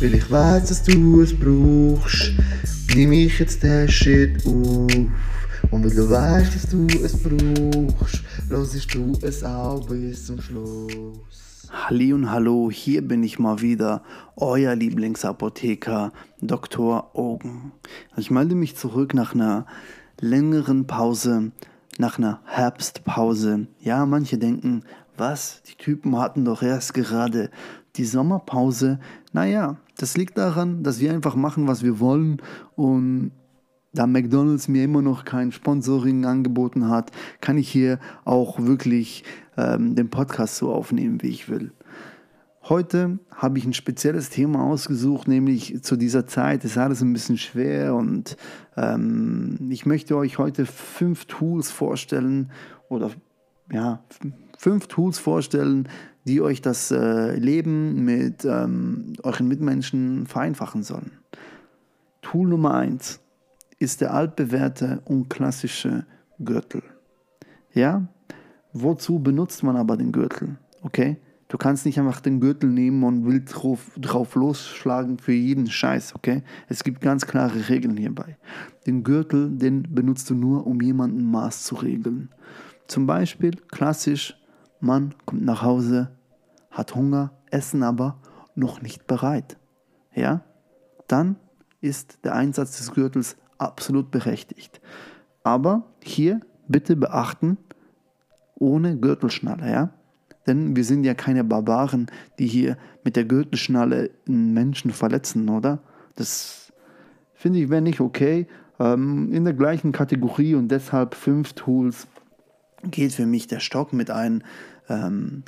Weil ich weiss, dass du es brauchst, nimm ich jetzt den Shit auf. Und weil du weißt, dass du es brauchst, hörst du es auch bis zum Schluss. Halli und hallo, hier bin ich mal wieder, euer Lieblingsapotheker Dr. Ogen. Ich melde mich zurück nach einer längeren Pause, nach einer Herbstpause. Ja, manche denken, was, die Typen hatten doch erst gerade die Sommerpause. Naja, das liegt daran, dass wir einfach machen, was wir wollen, und da McDonald's mir immer noch kein Sponsoring angeboten hat, kann ich hier auch wirklich den Podcast so aufnehmen, wie ich will. Heute habe ich ein spezielles Thema ausgesucht, nämlich zu dieser Zeit ist alles ein bisschen schwer, und ich möchte euch heute 5 Tools vorstellen, die euch das Leben mit euren Mitmenschen vereinfachen sollen. Tool Nummer 1 ist der altbewährte und klassische Gürtel. Ja? Wozu benutzt man aber den Gürtel? Okay? Du kannst nicht einfach den Gürtel nehmen und wild drauf losschlagen für jeden Scheiß, okay? Es gibt ganz klare Regeln hierbei. Den Gürtel, den benutzt du nur, um jemanden Maß zu regeln. Zum Beispiel klassisch, Mann kommt nach Hause, hat Hunger, Essen aber noch nicht bereit. Ja? Dann ist der Einsatz des Gürtels absolut berechtigt. Aber hier bitte beachten, ohne Gürtelschnalle, ja? Denn wir sind ja keine Barbaren, die hier mit der Gürtelschnalle einen Menschen verletzen, oder? Das finde ich wäre nicht okay. In der gleichen Kategorie, und deshalb 5 Tools, geht für mich der Stock mit ein.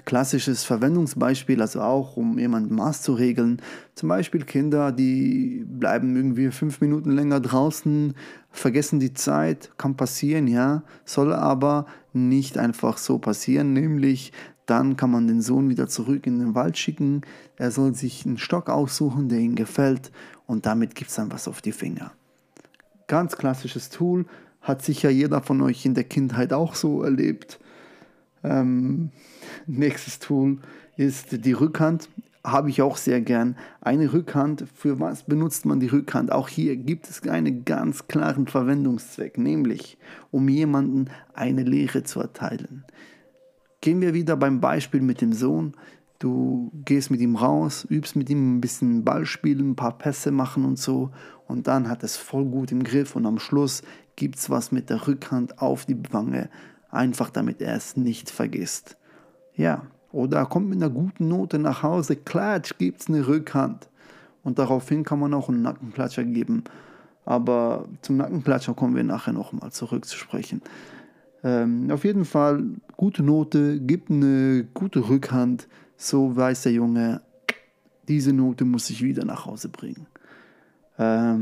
Klassisches Verwendungsbeispiel, also auch um jemanden Maß zu regeln. Zum Beispiel Kinder, die bleiben irgendwie 5 Minuten länger draußen, vergessen die Zeit, kann passieren, ja, soll aber nicht einfach so passieren, nämlich dann kann man den Sohn wieder zurück in den Wald schicken, er soll sich einen Stock aussuchen, der ihm gefällt, und damit gibt es dann was auf die Finger. Ganz klassisches Tool, hat sicher jeder von euch in der Kindheit auch so erlebt. Nächstes Tool ist die Rückhand, habe ich auch sehr gern. Eine Rückhand, für was benutzt man die Rückhand? Auch hier gibt es einen ganz klaren Verwendungszweck, nämlich um jemanden eine Lehre zu erteilen. Gehen wir wieder beim Beispiel mit dem Sohn. Du gehst mit ihm raus, übst mit ihm ein bisschen Ball spielen, ein paar Pässe machen und so, und dann hat es voll gut im Griff, und am Schluss gibt's was mit der Rückhand auf die Wange, einfach damit er es nicht vergisst. Ja, oder er kommt mit einer guten Note nach Hause, klatsch, gibt's eine Rückhand, und daraufhin kann man auch einen Nackenklatscher geben, aber zum Nackenklatscher kommen wir nachher nochmal zurück zu sprechen. Auf jeden Fall, gute Note, gib eine gute Rückhand, so weiß der Junge, diese Note muss ich wieder nach Hause bringen. Das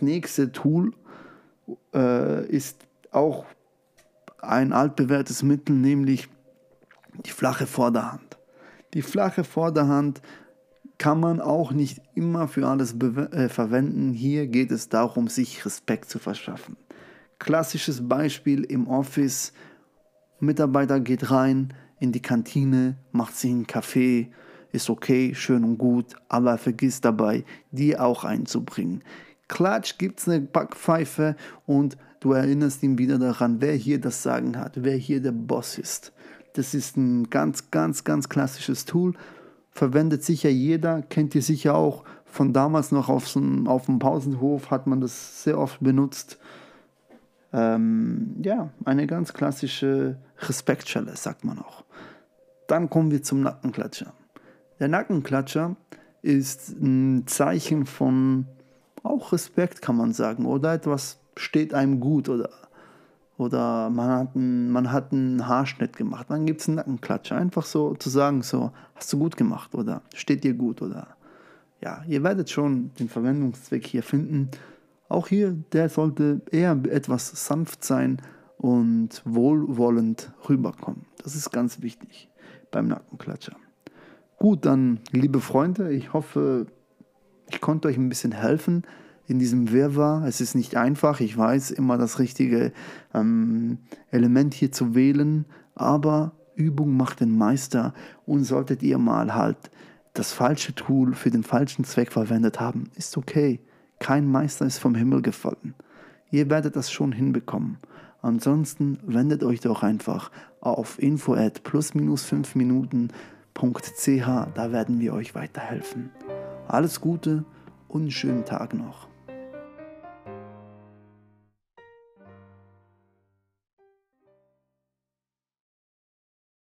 nächste Tool ist auch ein altbewährtes Mittel, nämlich die flache Vorderhand. Die flache Vorderhand kann man auch nicht immer für alles verwenden. Hier geht es darum, sich Respekt zu verschaffen. Klassisches Beispiel im Office, Mitarbeiter geht rein in die Kantine, macht sich einen Kaffee, ist okay, schön und gut, aber vergiss dabei, dir auch einzubringen. Klatsch, gibt's eine Backpfeife, und du erinnerst ihn wieder daran, wer hier das Sagen hat, wer hier der Boss ist. Das ist ein ganz, ganz, ganz klassisches Tool, verwendet sicher jeder, kennt ihr sicher auch, von damals noch auf dem Pausenhof hat man das sehr oft benutzt. Eine ganz klassische Respektschelle, sagt man auch. Dann kommen wir zum Nackenklatscher. Der Nackenklatscher ist ein Zeichen von auch Respekt, kann man sagen, oder etwas steht einem gut, oder man hat einen Haarschnitt gemacht. Dann gibt es einen Nackenklatscher, einfach so zu sagen, so, hast du gut gemacht, oder steht dir gut, oder ja, ihr werdet schon den Verwendungszweck hier finden. Auch hier, der sollte eher etwas sanft sein und wohlwollend rüberkommen. Das ist ganz wichtig beim Nackenklatscher. Gut, dann, liebe Freunde, ich hoffe, ich konnte euch ein bisschen helfen in diesem Wirrwarr. Es ist nicht einfach, ich weiß, immer das richtige Element hier zu wählen, aber Übung macht den Meister, und solltet ihr mal halt das falsche Tool für den falschen Zweck verwendet haben, ist okay. Kein Meister ist vom Himmel gefallen. Ihr werdet das schon hinbekommen. Ansonsten wendet euch doch einfach auf info@plusminus5minuten.ch, da werden wir euch weiterhelfen. Alles Gute und einen schönen Tag noch.